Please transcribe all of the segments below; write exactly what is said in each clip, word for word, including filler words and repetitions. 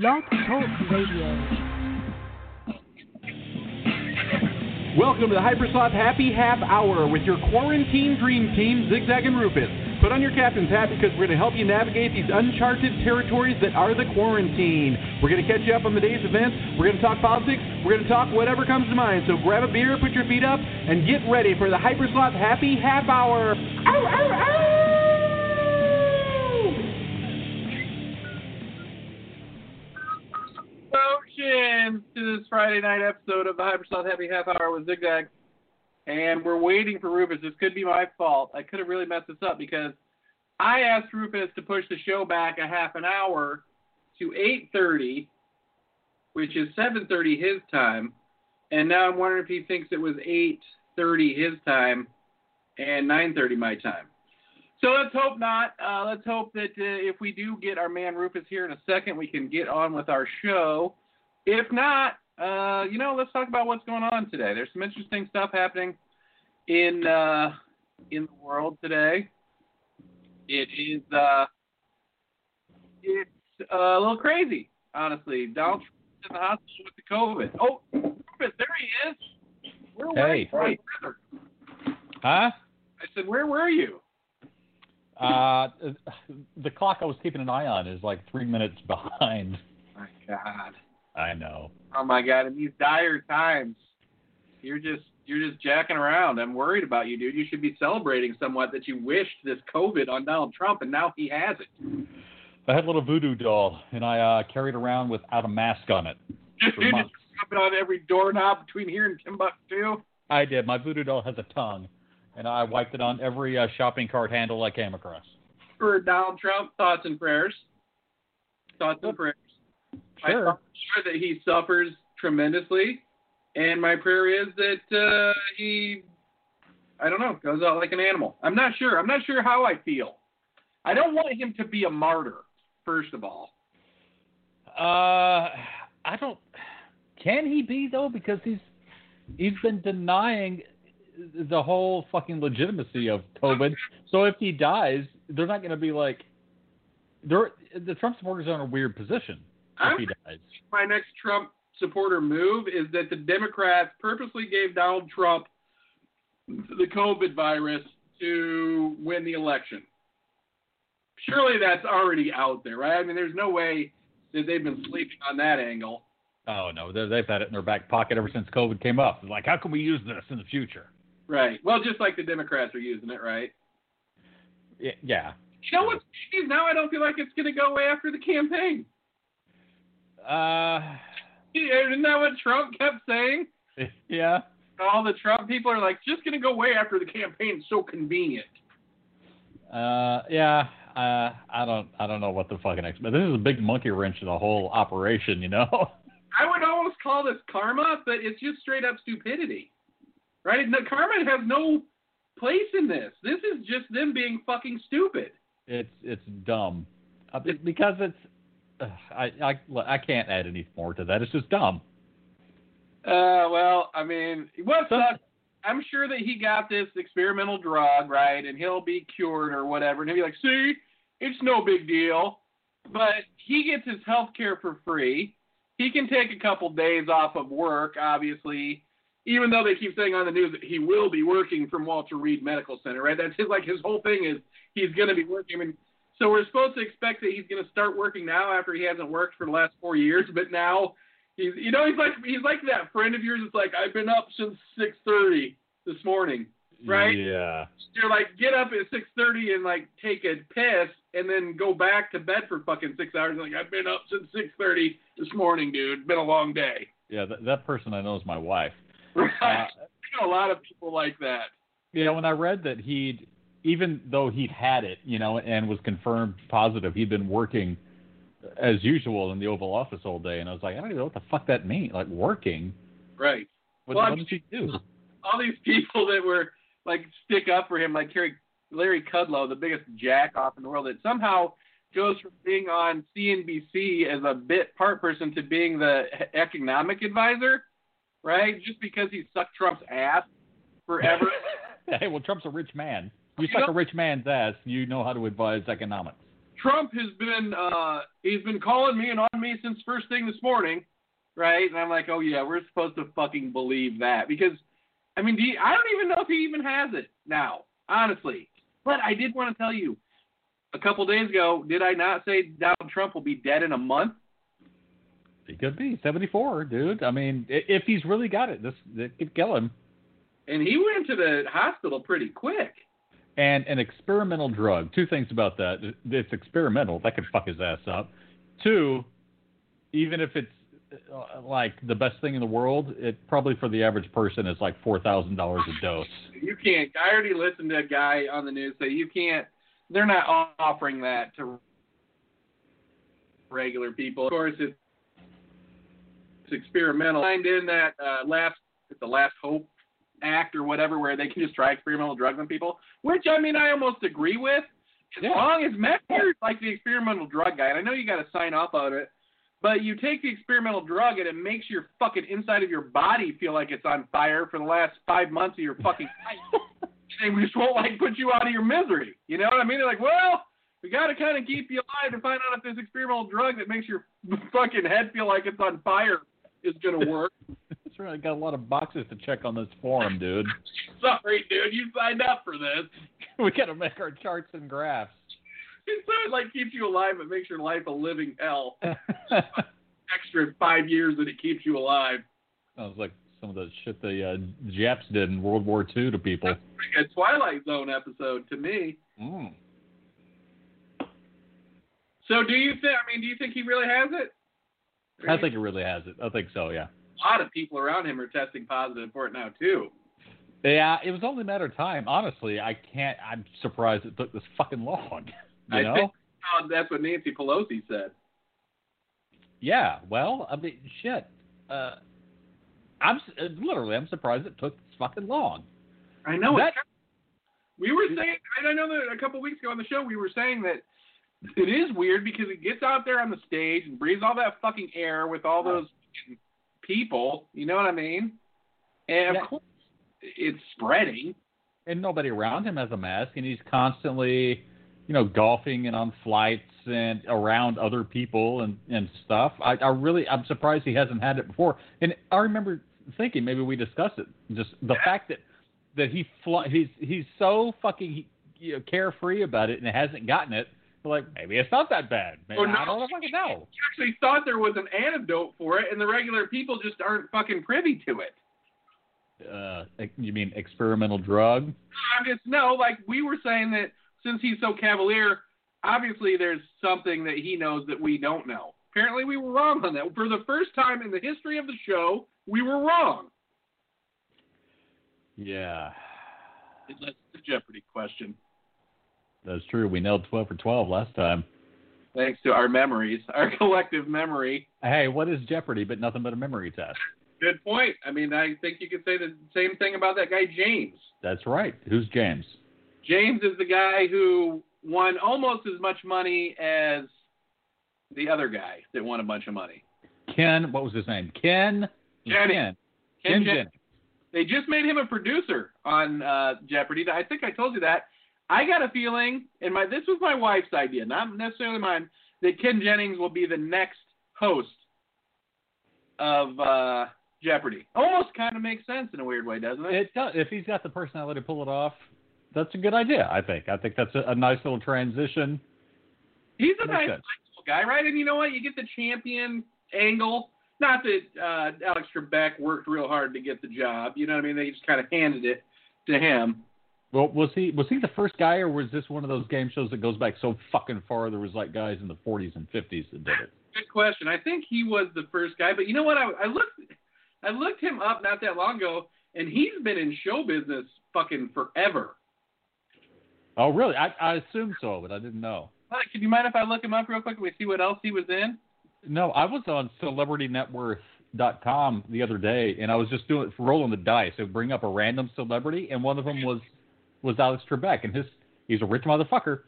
Blog Talk Radio. Welcome to the Hypersloth Happy Half Hour with your quarantine dream team, Zigzag and Rufus. Put on your captain's hat because we're going to help you navigate these uncharted territories that are the quarantine. We're going to catch you up on the day's events. We're going to talk politics. We're going to talk whatever comes to mind. So grab a beer, put your feet up, and get ready for the Hypersloth Happy Half Hour. Ow, ow, ow! Welcome to this Friday night episode of the Hypersloth Happy Half Hour with Zigzag. And we're waiting for Rufus. This could be my fault. I could have really messed this up because I asked Rufus to push the show back a half an hour to eight thirty, which is seven thirty his time. And now I'm wondering if he thinks it was eight thirty his time and nine thirty my time. So let's hope not. Uh, let's hope that uh, if we do get our man Rufus here in a second, we can get on with our show. If not, uh, you know, let's talk about what's going on today. There's some interesting stuff happening in uh, in the world today. It is uh, it's uh, a little crazy, honestly. Donald Trump's in the hospital with the COVID. Oh, Rufus, there he is. Where were hey. you? Huh? I said, where were you? Uh, the clock I was keeping an eye on is like three minutes behind. My God. I know. Oh my God! In these dire times, you're just you're just jacking around. I'm worried about you, dude. You should be celebrating somewhat that you wished this COVID on Donald Trump, and now he has it. I had a little voodoo doll, and I uh, carried around without a mask on it. Dude, you're just jumping on every doorknob between here and Timbuktu. I did. My voodoo doll has a tongue, and I wiped it on every uh, shopping cart handle I came across. For Donald Trump, thoughts and prayers. Thoughts and prayers. Sure. I'm sure that he suffers tremendously, and my prayer is that uh, he, I don't know, goes out like an animal. I'm not sure. I'm not sure how I feel. I don't want him to be a martyr, first of all. Uh, I don't. Can he be though? Because he's he's been denying the whole fucking legitimacy of COVID. So if he dies, they're not going to be like, they're the Trump supporters are in a weird position. I'm he dies. My next Trump supporter move is that the Democrats purposely gave Donald Trump the COVID virus to win the election. Surely that's already out there, right? I mean, there's no way that they've been sleeping on that angle. Oh, no. They've had it in their back pocket ever since COVID came up. It's like, how can we use this in the future? Right. Well, just like the Democrats are using it, right? Yeah. You know what's crazy? Now I don't feel like it's going to go away after the campaign. Uh, Isn't that what Trump kept saying? Yeah. All the Trump people are like, just going to go away after the campaign. It's so convenient. Uh, yeah. Uh, I don't I don't know what the fucking next, but this is a big monkey wrench in the whole operation, you know? I would almost call this karma, but it's just straight up stupidity. Right? No, karma has no place in this. This is just them being fucking stupid. It's, it's dumb. Uh, it, because it's, I, I, I can't add anything more to that. It's just dumb. Uh, well, I mean, what sucks, I'm sure that he got this experimental drug, right, and he'll be cured or whatever, and he'll be like, see, it's no big deal. But he gets his health care for free. He can take a couple days off of work, obviously, even though they keep saying on the news that he will be working from Walter Reed Medical Center, right? That's his, like, his whole thing is he's going to be working. I mean, so we're supposed to expect that he's going to start working now after he hasn't worked for the last four years. But now, he's you know, he's like he's like that friend of yours that's like, I've been up since six thirty this morning, right? Yeah. You're like, get up at six thirty and, like, take a piss and then go back to bed for fucking six hours. Like, I've been up since six thirty this morning, dude. It's been a long day. Yeah, that, that person I know is my wife. Right. Uh, I know a lot of people like that. Yeah, when I read that he'd... even though he'd had it, you know, and was confirmed positive, he'd been working as usual in the Oval Office all day. And I was like, I don't even know what the fuck that means, like working. Right. What, well, what did she do? All these people that were, like, stick up for him, like Larry Kudlow, the biggest jack-off in the world, that somehow goes from being on C N B C as a bit part person to being the economic advisor, right? Just because he sucked Trump's ass forever. Hey, well, Trump's a rich man. You suck a rich man's ass, you know how to advise economics. Trump has been uh, he's been calling me and on me since first thing this morning, right? And I'm like, oh yeah, we're supposed to fucking believe that because, I mean, do you, I don't even know if he even has it now, honestly. But I did want to tell you, a couple days ago, did I not say Donald Trump will be dead in a month? He could be seventy-four, dude. I mean, if he's really got it, this it could kill him. And he went to the hospital pretty quick. And an experimental drug. Two things about that. It's experimental. That could fuck his ass up. Two, even if it's uh, like the best thing in the world, it probably for the average person is like four thousand dollars a dose. You can't. I already listened to a guy on the news say you can't. They're not offering that to regular people. Of course, it's experimental. Signed in that uh, last, the Last Hope Act or whatever, where they can just try experimental drugs on people, which I mean I almost agree with, as yeah. long as measures like the experimental drug guy. And I know you got to sign off on it, but you take the experimental drug and it makes your fucking inside of your body feel like it's on fire for the last five months of your fucking life. And we just won't like put you out of your misery. You know what I mean? They're like, well, we got to kind of keep you alive to find out if this experimental drug that makes your fucking head feel like it's on fire is gonna work. That's right. I got a lot of boxes to check on this form, dude. Sorry, dude. You signed up for this. We gotta make our charts and graphs. It's not like keeps you alive, but makes your life a living hell. Extra five years that it keeps you alive. Sounds like some of the shit the uh, Japs did in World War Two to people. That's like a Twilight Zone episode to me. Mm. So, do you think? I mean, do you think he really has it? I think it really has it. I think so, yeah. A lot of people around him are testing positive for it now, too. Yeah, it was only a matter of time. Honestly, I can't. I'm surprised it took this fucking long. You I know? Think uh, that's what Nancy Pelosi said. Yeah, well, I mean, shit. Uh, I'm uh, literally, I'm surprised it took this fucking long. I know. That, we were saying, I know that a couple weeks ago on the show, we were saying that it is weird because it gets out there on the stage and breathes all that fucking air with all those people. You know what I mean? And, of yeah. course, it's spreading. And nobody around him has a mask, and he's constantly, you know, golfing and on flights and around other people and, and stuff. I, I really, I'm surprised he hasn't had it before. And I remember thinking, maybe we discussed it, just the yeah. fact that, that he fl- he's, he's so fucking you know, carefree about it and hasn't gotten it. Like, maybe it's not that bad. Maybe oh, no. I don't fucking know. He actually thought there was an antidote for it, and the regular people just aren't fucking privy to it. Uh, you mean experimental drug? I just no. Like, we were saying that since he's so cavalier, obviously there's something that he knows that we don't know. Apparently we were wrong on that. For the first time in the history of the show, we were wrong. Yeah. That's the Jeopardy question. That's true. We nailed twelve for twelve last time. Thanks to our memories, our collective memory. Hey, what is Jeopardy but nothing but a memory test? Good point. I mean, I think you could say the same thing about that guy, James. That's right. Who's James? James is the guy who won almost as much money as the other guy that won a bunch of money. Ken, what was his name? Ken Jennings. Ken, Ken, Ken Jennings. They just made him a producer on uh, Jeopardy. I think I told you that. I got a feeling, and my this was my wife's idea, not necessarily mine, that Ken Jennings will be the next host of uh, Jeopardy. Almost kind of makes sense in a weird way, doesn't it? It does. If he's got the personality to pull it off, that's a good idea, I think. I think that's a, a nice little transition. He's a nice little guy, right? And you know what? You get the champion angle. Not that uh, Alex Trebek worked real hard to get the job. You know what I mean? They just kind of handed it to him. Well, was he was he the first guy, or was this one of those game shows that goes back so fucking far? There was like guys in the forties and fifties that did it. Good question. I think he was the first guy, but you know what? I, I looked, I looked him up not that long ago, and he's been in show business fucking forever. Oh, really? I, I assumed so, but I didn't know. Could you mind if I look him up real quick and we see what else he was in? No, I was on celebrity net worth dot com the other day, and I was just doing rolling the dice. It would bring up a random celebrity, and one of them was. was Alex Trebek, and his he's a rich motherfucker.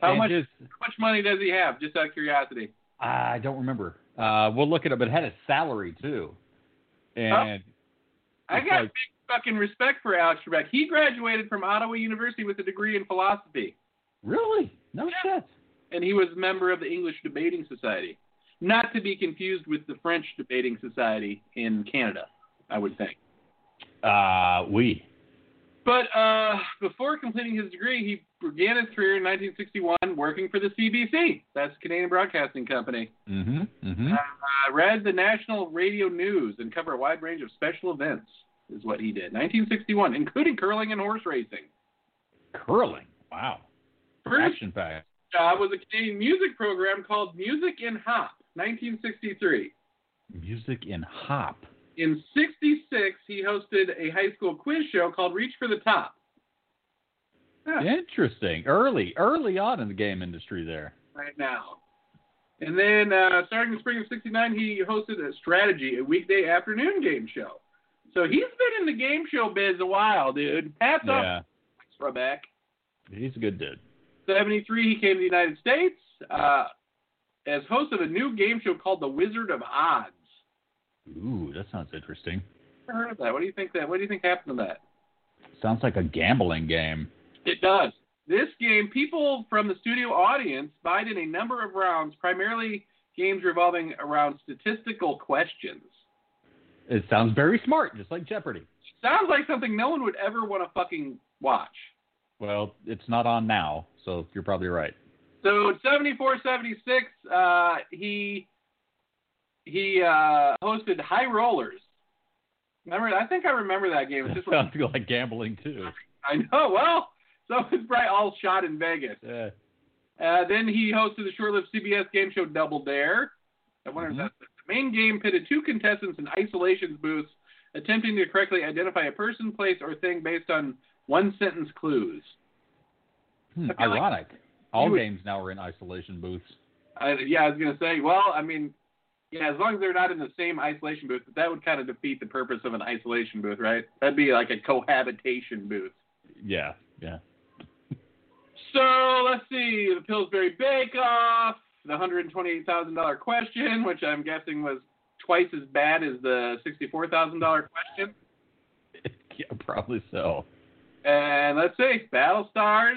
How much, his, how much money does he have, just out of curiosity? I don't remember. Uh, we'll look it up, but it had a salary, too. And oh, I got like, big fucking respect for Alex Trebek. He graduated from Ottawa University with a degree in philosophy. Really? No yeah. shit. and he was a member of the English Debating Society. Not to be confused with the French Debating Society in Canada, I would think. Uh, oui. But uh, before completing his degree, he began his career in nineteen sixty-one working for the C B C. That's the Canadian Broadcasting Company. Mm-hmm, mm-hmm. Uh, read the national radio news and cover a wide range of special events is what he did. nineteen sixty-one, including curling and horse racing. Curling? Wow. First Action pack. job was a Canadian music program called Music in Hop, nineteen sixty-three. Music in Hop. In sixty-six, he hosted a high school quiz show called Reach for the Top. Huh. Interesting. Early, early on in the game industry there. Right now. And then uh, starting in spring of sixty-nine, he hosted a strategy, a weekday afternoon game show. So he's been in the game show biz a while, dude. Hats yeah. off. Thanks, Trebek. He's a good dude. seventy-three, he came to the United States uh, as host of a new game show called The Wizard of Odds. Ooh, that sounds interesting. Never heard of that. What do you think that? What do you think happened to that? Sounds like a gambling game. It does. This game, people from the studio audience vied in a number of rounds, primarily games revolving around statistical questions. It sounds very smart, just like Jeopardy. Sounds like something no one would ever want to fucking watch. Well, it's not on now, so you're probably right. So, seventy-four seventy-six, uh, he... He uh, hosted High Rollers. Remember, I think I remember that game. It just sounds like, like gambling, too. I know. Well, so it's probably all shot in Vegas. Yeah. Uh, then he hosted the short-lived C B S game show Double Dare. I wonder mm-hmm. if that's the main game pitted two contestants in isolation booths attempting to correctly identify a person, place, or thing based on one-sentence clues. Hmm, ironic. Like all games would, now are in isolation booths. Uh, yeah, I was going to say, well, I mean... Yeah, as long as they're not in the same isolation booth, that would kind of defeat the purpose of an isolation booth, right? That'd be like a cohabitation booth. Yeah, yeah. So, let's see. The Pillsbury Bake Off, the one hundred twenty-eight thousand dollars question, which I'm guessing was twice as bad as the sixty-four thousand dollars question. Yeah, probably so. And let's see. Battlestars.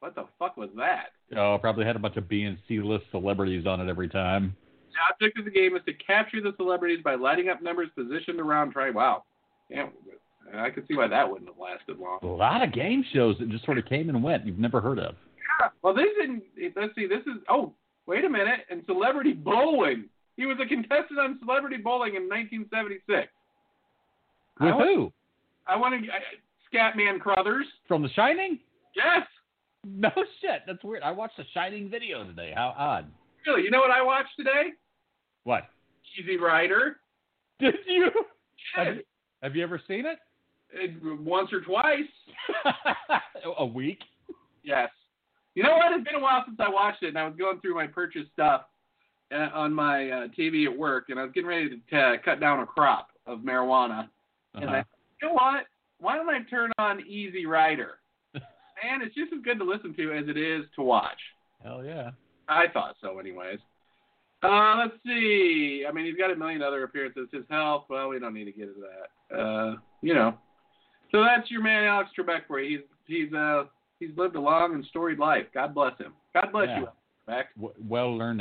What the fuck was that? Oh, probably had a bunch of B and C list celebrities on it every time. The object of the game is to capture the celebrities by lighting up numbers positioned around trying. Wow. Damn, I could see why that wouldn't have lasted long. A lot of game shows that just sort of came and went you've never heard of. Yeah. Well, this didn't. Let's see. This is. Oh, wait a minute. And Celebrity Bowling. He was a contestant on Celebrity Bowling in nineteen seventy-six. With I want, who? I want to. I, Scatman Crothers. From The Shining? Yes. No shit. That's weird. I watched The Shining video today. How odd. Really? You know what I watched today? What? Easy Rider. Did you? Yes. Have, have you ever seen it? it once or twice. A week? Yes. You know what? It's been a while since I watched it, and I was going through my purchased stuff on my uh, T V at work, and I was getting ready to t- cut down a crop of marijuana. Uh-huh. And I thought, you know what? Why don't I turn on Easy Rider? Man, it's just as good to listen to as it is to watch. Hell yeah. I thought so, anyways. Uh, let's see. I mean, he's got a million other appearances. His health, well, we don't need to get into that. Uh, you know. So that's your man, Alex Trebek, for you. He's, he's, uh, he's lived a long and storied life. God bless him. God bless yeah. you, Trebek. W- well learned.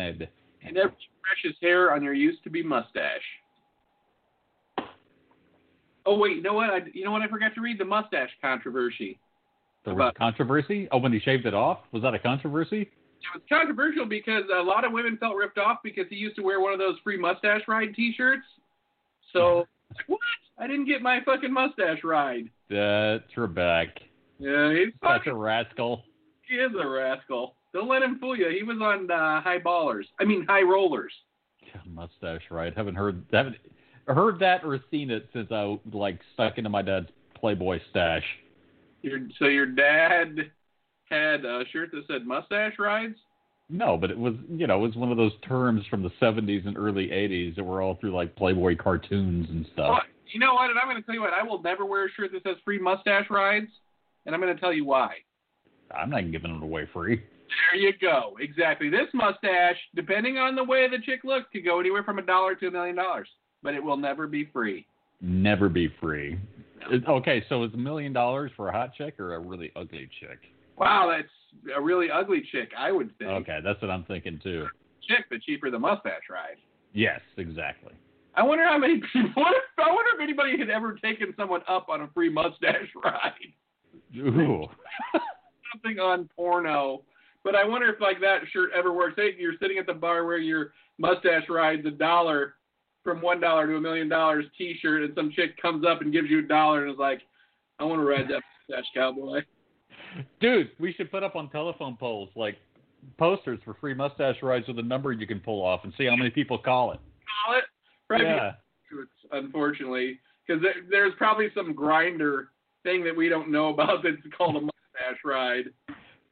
And every precious hair on your used-to-be mustache. Oh, wait. You know what? I, you know what? I forgot to read the mustache controversy. There was a controversy? Oh, when he shaved it off? Was that a controversy? It was controversial because a lot of women felt ripped off because he used to wear one of those free mustache ride T-shirts. So, what? I didn't get my fucking mustache ride. That's Trebek. Yeah, he's such a rascal. He is a rascal. Don't let him fool you. He was on uh, High Ballers. I mean, High Rollers. Yeah, mustache ride. Haven't heard haven't heard that or seen it since I like stuck into my dad's Playboy stash. Your, so your dad had a shirt that said mustache rides? No, but it was, you know, it was one of those terms from the seventies and early eighties that were all through, like, Playboy cartoons and stuff. Well, you know what, and I'm going to tell you what, I will never wear a shirt that says free mustache rides, and I'm going to tell you why. I'm not giving them away free. There you go. Exactly. This mustache, depending on the way the chick looks, could go anywhere from a dollar to a million dollars, but it will never be free. Never be free. No. Okay, so is a million dollars for a hot chick or a really ugly chick? Wow, that's a really ugly chick, I would think. Okay, that's what I'm thinking too. Chick, the cheaper the mustache ride. Yes, exactly. I wonder how many people, I wonder if anybody had ever taken someone up on a free mustache ride. Ooh. Something on porno. But I wonder if like that shirt ever works. Hey, you're sitting at the bar where your mustache rides a dollar from one dollar to a million dollars t-shirt, and some chick comes up and gives you a dollar and is like, I want to ride that mustache, cowboy. Dude, we should put up on telephone poles like posters for free mustache rides with a number you can pull off and see how many people call it. Call it? Right. Yeah. Unfortunately, because there's probably some grinder thing that we don't know about that's called a mustache ride.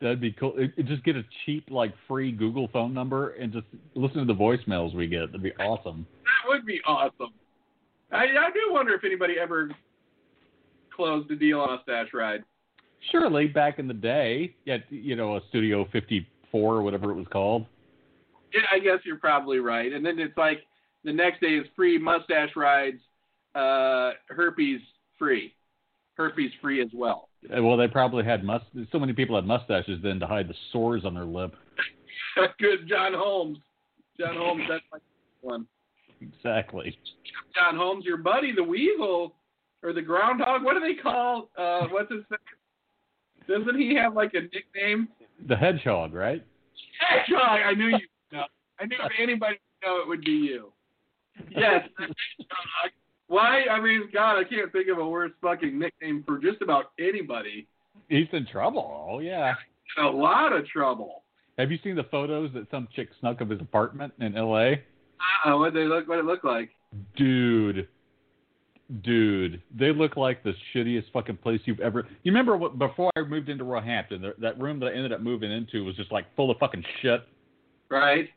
That'd be cool. It, it just get a cheap, like, free Google phone number and just listen to the voicemails we get. That'd be awesome. That would be awesome. I, I do wonder if anybody ever closed a deal on a mustache ride. Surely, back in the day, at, you know, a Studio fifty-four or whatever it was called. Yeah, I guess you're probably right. And then it's like the next day is free mustache rides, uh, herpes free. Herpes free as well. Well, they probably had must. So many people had mustaches then to hide the sores on their lip. Good, John Holmes. John Holmes, that's my one. Exactly. John Holmes, your buddy, the weasel or the groundhog. What do they call? Uh, what's his name? Doesn't he have like a nickname? The hedgehog, right? Hedgehog. I knew you. Know. I knew if anybody would know it would be you. Yes. The hedgehog. Why? I mean, God, I can't think of a worse fucking nickname for just about anybody. He's in trouble. Oh, yeah. In a lot of trouble. Have you seen the photos that some chick snuck of his apartment in L A? Uh-oh. What they look? What it look like? Dude. Dude. They look like the shittiest fucking place you've ever... You remember what, before I moved into Roehampton, the, that room that I ended up moving into was just like full of fucking shit. Right.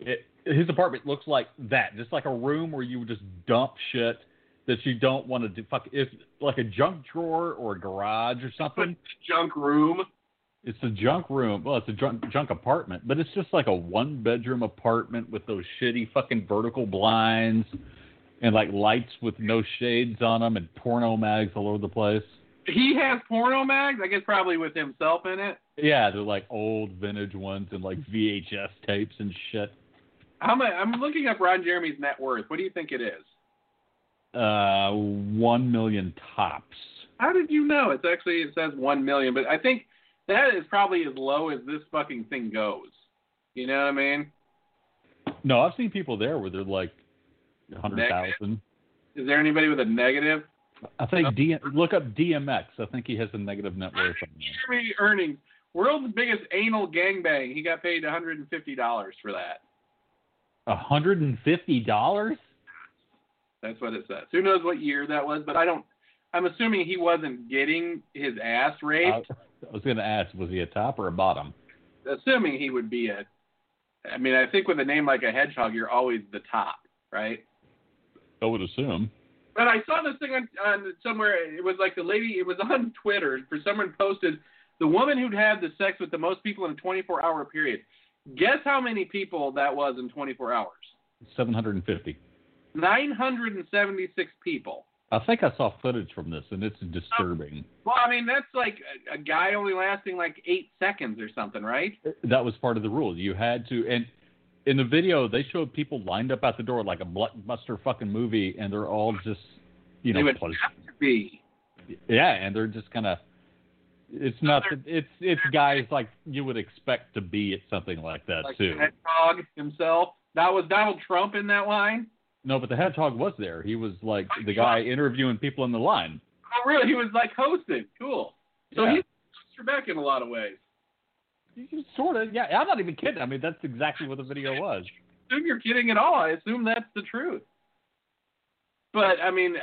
It... His apartment looks like that, just like a room where you just dump shit that you don't want to do. Fuck, it's like a junk drawer or a garage or something. Junk room. It's a junk room. Well, it's a junk junk apartment, but it's just like a one bedroom apartment with those shitty fucking vertical blinds and like lights with no shades on them and porno mags all over the place. He has porno mags, I guess, probably with himself in it. Yeah, they're like old vintage ones and like V H S tapes and shit. How much, I'm looking up Ron Jeremy's net worth. What do you think it is? Uh, one million tops. How did you know? It's actually, it says one million, but I think that is probably as low as this fucking thing goes. You know what I mean? No, I've seen people there where they're like one hundred thousand. Is there anybody with a negative? I think, no. D, look up D M X. I think he has a negative net worth. Jeremy earnings. World's biggest anal gangbang. He got paid one hundred fifty dollars for that. A hundred and fifty dollars? That's what it says. Who knows what year that was, but I don't I'm assuming he wasn't getting his ass raped. I, I was gonna ask, was he a top or a bottom? Assuming he would be a I mean, I think with a name like a hedgehog, you're always the top, right? I would assume. But I saw this thing on, on somewhere, it was like the lady it was on Twitter, for someone posted the woman who'd had the sex with the most people in a twenty-four hour period. Guess how many people that was in twenty-four hours? seven hundred fifty. nine hundred seventy-six people. I think I saw footage from this, and it's disturbing. Well, I mean, that's like a guy only lasting like eight seconds or something, right? That was part of the rule. You had to, and in the video, they showed people lined up out the door like a blockbuster fucking movie, and they're all just, you know. They would have to be. Yeah, and they're just kind of. It's not. It's it's guys like you would expect to be at something like that like too. The hedgehog himself. That was Donald Trump in that line. No, but the hedgehog was there. He was like oh, the guy interviewing people in the line. Oh, really? He was like hosting. Cool. So yeah. He's Trebek in a lot of ways. He's sort of. Yeah, I'm not even kidding. I mean, that's exactly what the video was. I assume you're kidding at all. I assume that's the truth. But I mean.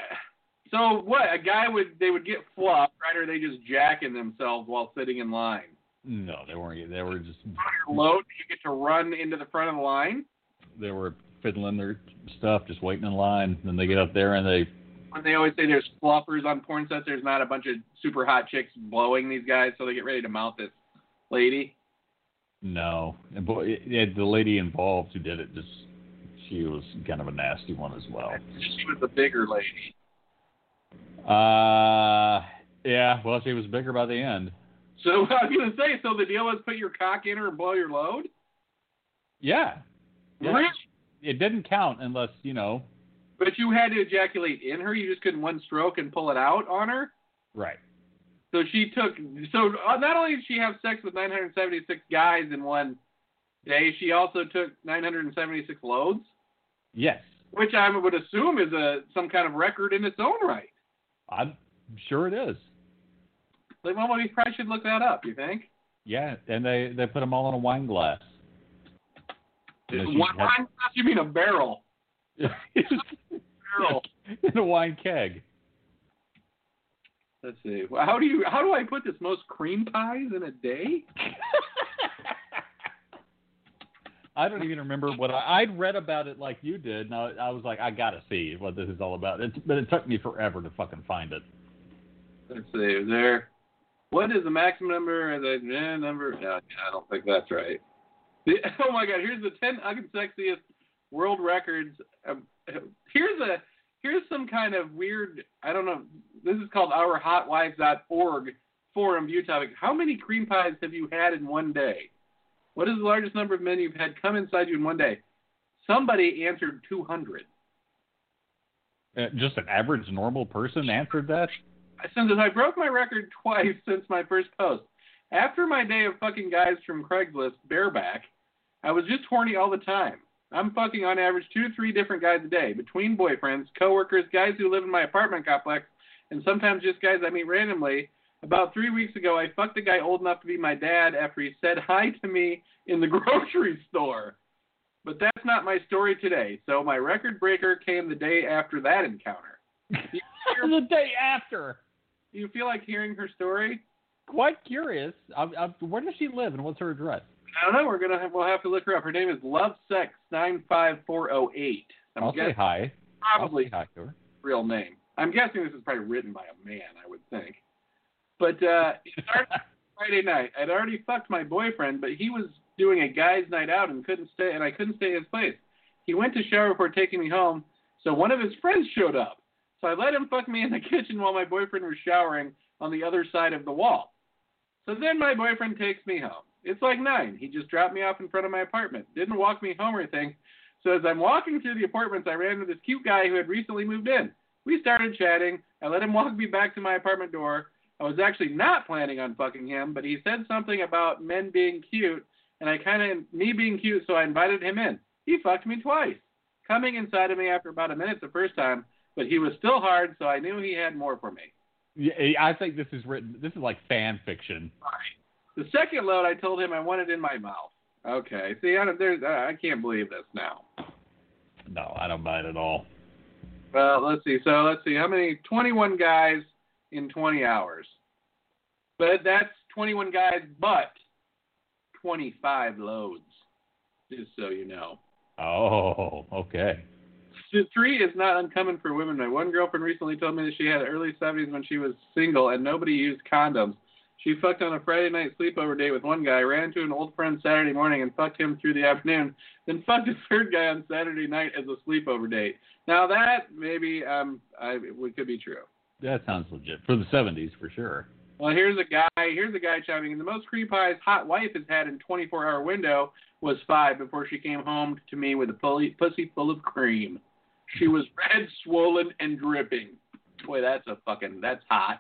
So what, a guy would, they would get fluffed, right, or they just jacking themselves while sitting in line? No, they weren't, they were just... On your load, you get to run into the front of the line? They were fiddling their stuff, just waiting in line, then they get up there and they... And they always say there's fluffers on porn sets, there's not a bunch of super hot chicks blowing these guys, so they get ready to mount this lady? No, and boy, it, the lady involved who did it, just she was kind of a nasty one as well. She was the bigger lady. Uh, yeah, well, she was bigger by the end. So I was going to say, so the deal is put your cock in her and blow your load? Yeah. yeah. Really? It didn't count unless, you know. But you had to ejaculate in her? You just couldn't one stroke and pull it out on her? Right. So she took, so not only did she have sex with nine hundred seventy-six guys in one day, she also took nine hundred seventy-six loads? Yes. Which I would assume is a some kind of record in its own right. I'm sure it is. Like, well, we probably should look that up, you think? Yeah, and they, they put them all in a wine glass. You know, wine glass? You mean a barrel? Barrel. In a wine keg. Let's see. How do you? How do I put this? Most cream pies in a day? I don't even remember what I I'd read about it like you did, and I, I was like, I gotta see what this is all about. It's, but it took me forever to fucking find it. Let's see. Is there? What is the maximum number? Is that eh, number? No, I don't think that's right. The, oh my God! Here's the ten unsexiest world records. Um, here's a. Here's some kind of weird, I don't know, this is called our hot wives dot org forum view topic. How many cream pies have you had in one day? What is the largest number of men you've had come inside you in one day? Somebody answered two hundred. Uh, just an average normal person answered that? Since I broke my record twice since my first post. After my day of fucking guys from Craigslist bareback, I was just horny all the time. I'm fucking on average two to three different guys a day, between boyfriends, coworkers, guys who live in my apartment complex, and sometimes just guys I meet randomly. About three weeks ago, I fucked a guy old enough to be my dad after he said hi to me in the grocery store. But that's not my story today, so my record breaker came the day after that encounter. The day after? Do you feel like hearing her story? Quite curious. I'm, I'm, where does she live and what's her address? I don't know. We're gonna have, we'll have to look her up. Her name is Love Sex nine five four oh eight. I'm I'll guessing, say hi. Probably say hi to her. Real name. I'm guessing this is probably written by a man, I would think. But uh, it started Friday night. I'd already fucked my boyfriend, but he was doing a guy's night out and couldn't stay, and I couldn't stay in his place. He went to shower before taking me home, so one of his friends showed up. So I let him fuck me in the kitchen while my boyfriend was showering on the other side of the wall. So then my boyfriend takes me home. It's like nine. He just dropped me off in front of my apartment. Didn't walk me home or anything. So as I'm walking through the apartments, I ran into this cute guy who had recently moved in. We started chatting. I let him walk me back to my apartment door. I was actually not planning on fucking him, but he said something about men being cute, and I kind of, me being cute, so I invited him in. He fucked me twice, coming inside of me after about a minute the first time, but he was still hard, so I knew he had more for me. Yeah, I think this is written, this is like fan fiction. All right. The second load, I told him I wanted in my mouth. Okay. See, I, don't, there's, I can't believe this now. No, I don't buy it at all. Well, let's see. So let's see. How many? twenty-one guys in twenty hours. But that's twenty-one guys, but twenty-five loads, just so you know. Oh, okay. Three is not uncommon for women. My one girlfriend recently told me that she had early seventies when she was single and nobody used condoms. She fucked on a Friday night sleepover date with one guy, ran into an old friend Saturday morning and fucked him through the afternoon, then fucked a third guy on Saturday night as a sleepover date. Now that, maybe, um, I, it could be true. That sounds legit. For the seventies, for sure. Well, here's a guy, here's a guy chiming in. The most cream pies hot wife has had in a twenty-four hour window was five before she came home to me with a pussy full of cream. She was red, swollen, and dripping. Boy, that's a fucking, that's hot.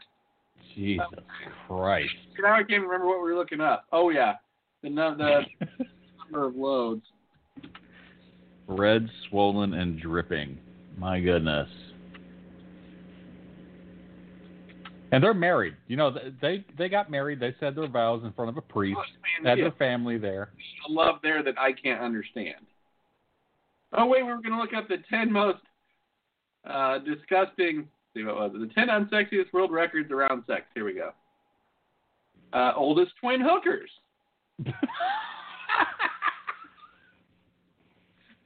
Jesus um, Christ. Now I can't remember what we were looking up. Oh, yeah. The, the number of loads. Red, swollen, and dripping. My goodness. And they're married. You know, they, they got married. They said their vows in front of a priest. Oh, man, had yeah. their family there. A love there that I can't understand. Oh, wait. We were going to look up the ten most uh, disgusting... See what was it? The ten unsexiest world records around sex. Here we go. Uh, oldest twin hookers.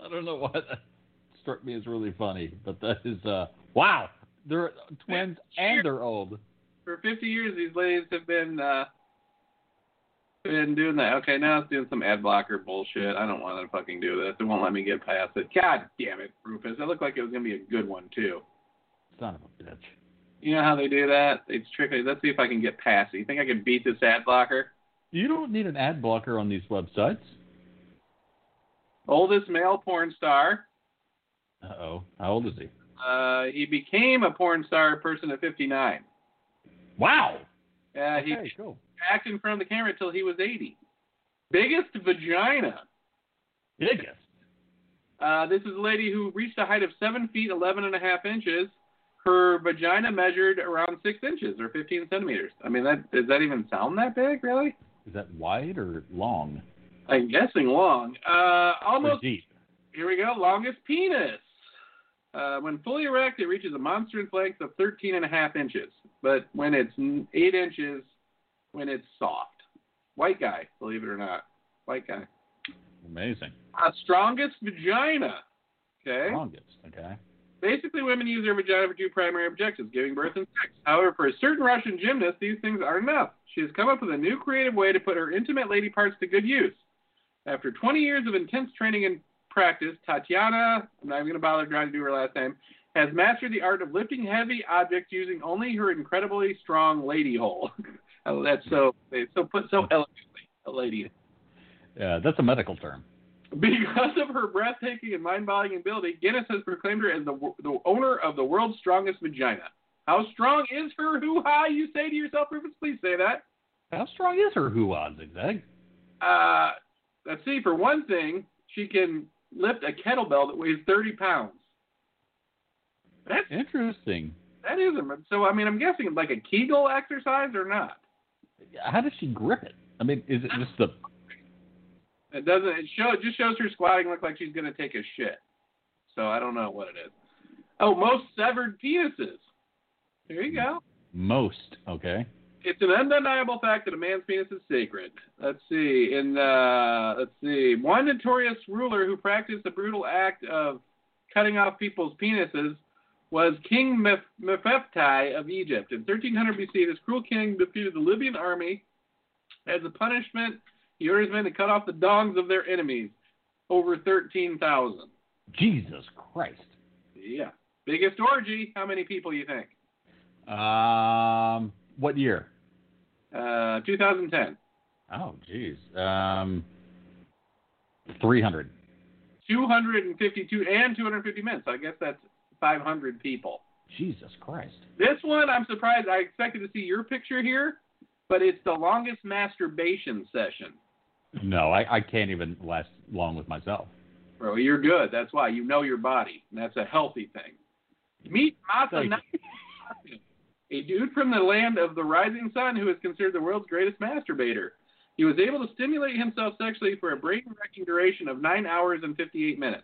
I don't know why that struck me as really funny, but that is uh, wow. They're twins and they're old. For fifty years, these ladies have been uh, been doing that. Okay, now it's doing some ad blocker bullshit. I don't want to fucking do this. It won't let me get past it. God damn it, Rufus! It looked like it was gonna be a good one too. Son of a bitch. You know how they do that? They trick me. Let's see if I can get past it. You think I can beat this ad blocker? You don't need an ad blocker on these websites. Oldest male porn star. Uh-oh. How old is he? Uh, he became a porn star person at fifty-nine. Wow. Yeah, uh, okay, he cool. acted in front of the camera until he was eighty. Biggest vagina. Biggest. Uh, this is a lady who reached a height of seven feet, eleven and a half inches. Her vagina measured around six inches or fifteen centimeters. I mean, that does that even sound that big, really? Is that wide or long? I'm guessing long. Uh, almost. Deep. Here we go. Longest penis. Uh, when fully erect, it reaches a monstrous length of thirteen and a half inches. But when it's eight inches, when it's soft. White guy, believe it or not. White guy. Amazing. Uh, strongest vagina. Okay. Strongest, okay. Basically, women use their vagina for two primary objectives, giving birth and sex. However, for a certain Russian gymnast, these things aren't enough. She has come up with a new creative way to put her intimate lady parts to good use. After twenty years of intense training and practice, Tatiana, I'm not even going to bother trying to do her last name, has mastered the art of lifting heavy objects using only her incredibly strong lady hole. Oh, that's so so put so elegantly, a lady. Yeah, that's a medical term. Because of her breathtaking and mind-boggling ability, Guinness has proclaimed her as the the owner of the world's strongest vagina. How strong is her hoo-ha? You say to yourself, Rufus, please say that. How strong is her hoo-ha, Zigzag? Uh, let's see. For one thing, she can lift a kettlebell that weighs thirty pounds. That's interesting. That is a so. I mean, I'm guessing like a Kegel exercise or not. How does she grip it? I mean, is it just the It doesn't. It show. It just shows her squatting look like she's gonna take a shit. So I don't know what it is. Oh, most severed penises. There you go. Most. Okay. It's an undeniable fact that a man's penis is sacred. Let's see. In uh, let's see. One notorious ruler who practiced the brutal act of cutting off people's penises was King Mef- Mefepti of Egypt. In thirteen hundred B C, this cruel king defeated the Libyan army as a punishment. He orders men to cut off the dongs of their enemies, over thirteen thousand. Jesus Christ. Yeah. Biggest orgy, how many people do you think? Um, what year? Uh, two thousand ten. Oh, geez. Um, three hundred. two hundred fifty-two and two hundred fifty men, so I guess that's five hundred people. Jesus Christ. This one, I'm surprised. I expected to see your picture here, but it's the longest masturbation session. No, I, I can't even last long with myself. Bro, you're good. That's why. You know your body, and that's a healthy thing. Meet Masanaka, a dude from the land of the rising sun who is considered the world's greatest masturbator. He was able to stimulate himself sexually for a brain-wrecking duration of nine hours and fifty-eight minutes.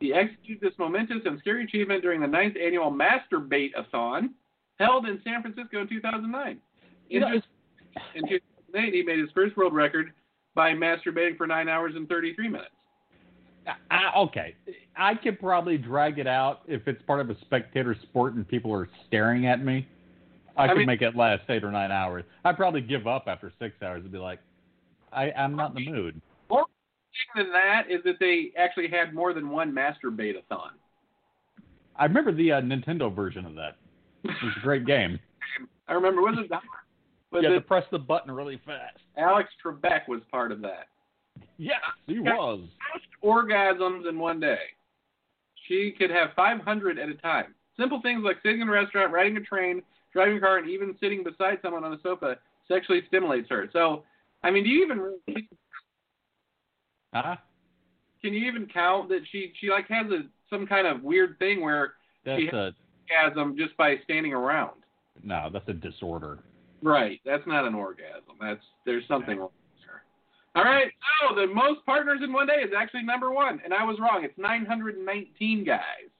He executed this momentous and scary achievement during the ninth annual Masturbate-a-thon held in San Francisco in two thousand nine. You know, in two thousand eight, he made his first world record by masturbating for nine hours and thirty-three minutes. I, okay. I could probably drag it out if it's part of a spectator sport and people are staring at me. I, I could mean, make it last eight or nine hours. I'd probably give up after six hours and be like, I, I'm not in the mood. More than that is that they actually had more than one masturbate-a-thon. I remember the uh, Nintendo version of that. It was a great game. I remember. What was it? Was you had it, to press the button really fast. Alex Trebek was part of that. Yes, he got was. Orgasms in one day. She could have five hundred at a time. Simple things like sitting in a restaurant, riding a train, driving a car, and even sitting beside someone on a sofa sexually stimulates her. So, I mean, do you even really... Huh? Can you even count that she, she like, has a, some kind of weird thing where that's she has a... an orgasm just by standing around? No, that's a disorder. Right, that's not an orgasm. That's there's something wrong there. All right, so the most partners in one day is actually number one, and I was wrong. It's nine hundred nineteen guys.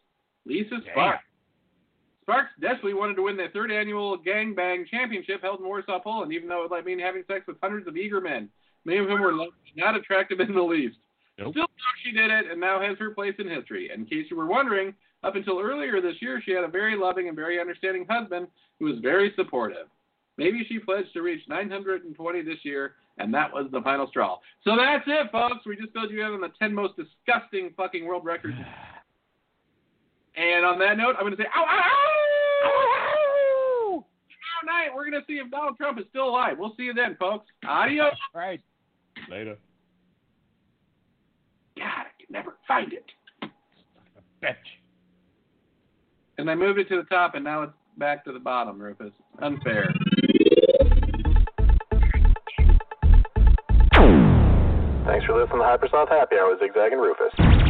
Lisa Sparks. Yeah. Sparks desperately wanted to win the third annual gangbang championship held in Warsaw, Poland, even though it might mean having sex with hundreds of eager men, many of whom were not attractive in the least. Nope. Still, she did it, and now has her place in history. In case you were wondering, up until earlier this year, she had a very loving and very understanding husband who was very supportive. Maybe she pledged to reach nine hundred twenty this year, and that was the final straw. So that's it, folks. We just filled you in on the ten most disgusting fucking world records. And on that note, I'm going to say, ow, ow, ow! Ow, ow! night, we're going to see if Donald Trump is still alive. We'll see you then, folks. Adios. All right. Later. God, I can never find it. Bitch. And I moved it to the top, and now it's back to the bottom, Rufus. Unfair. Thanks for listening to Hypersloth Happy Hour with Zigzag and Rufus.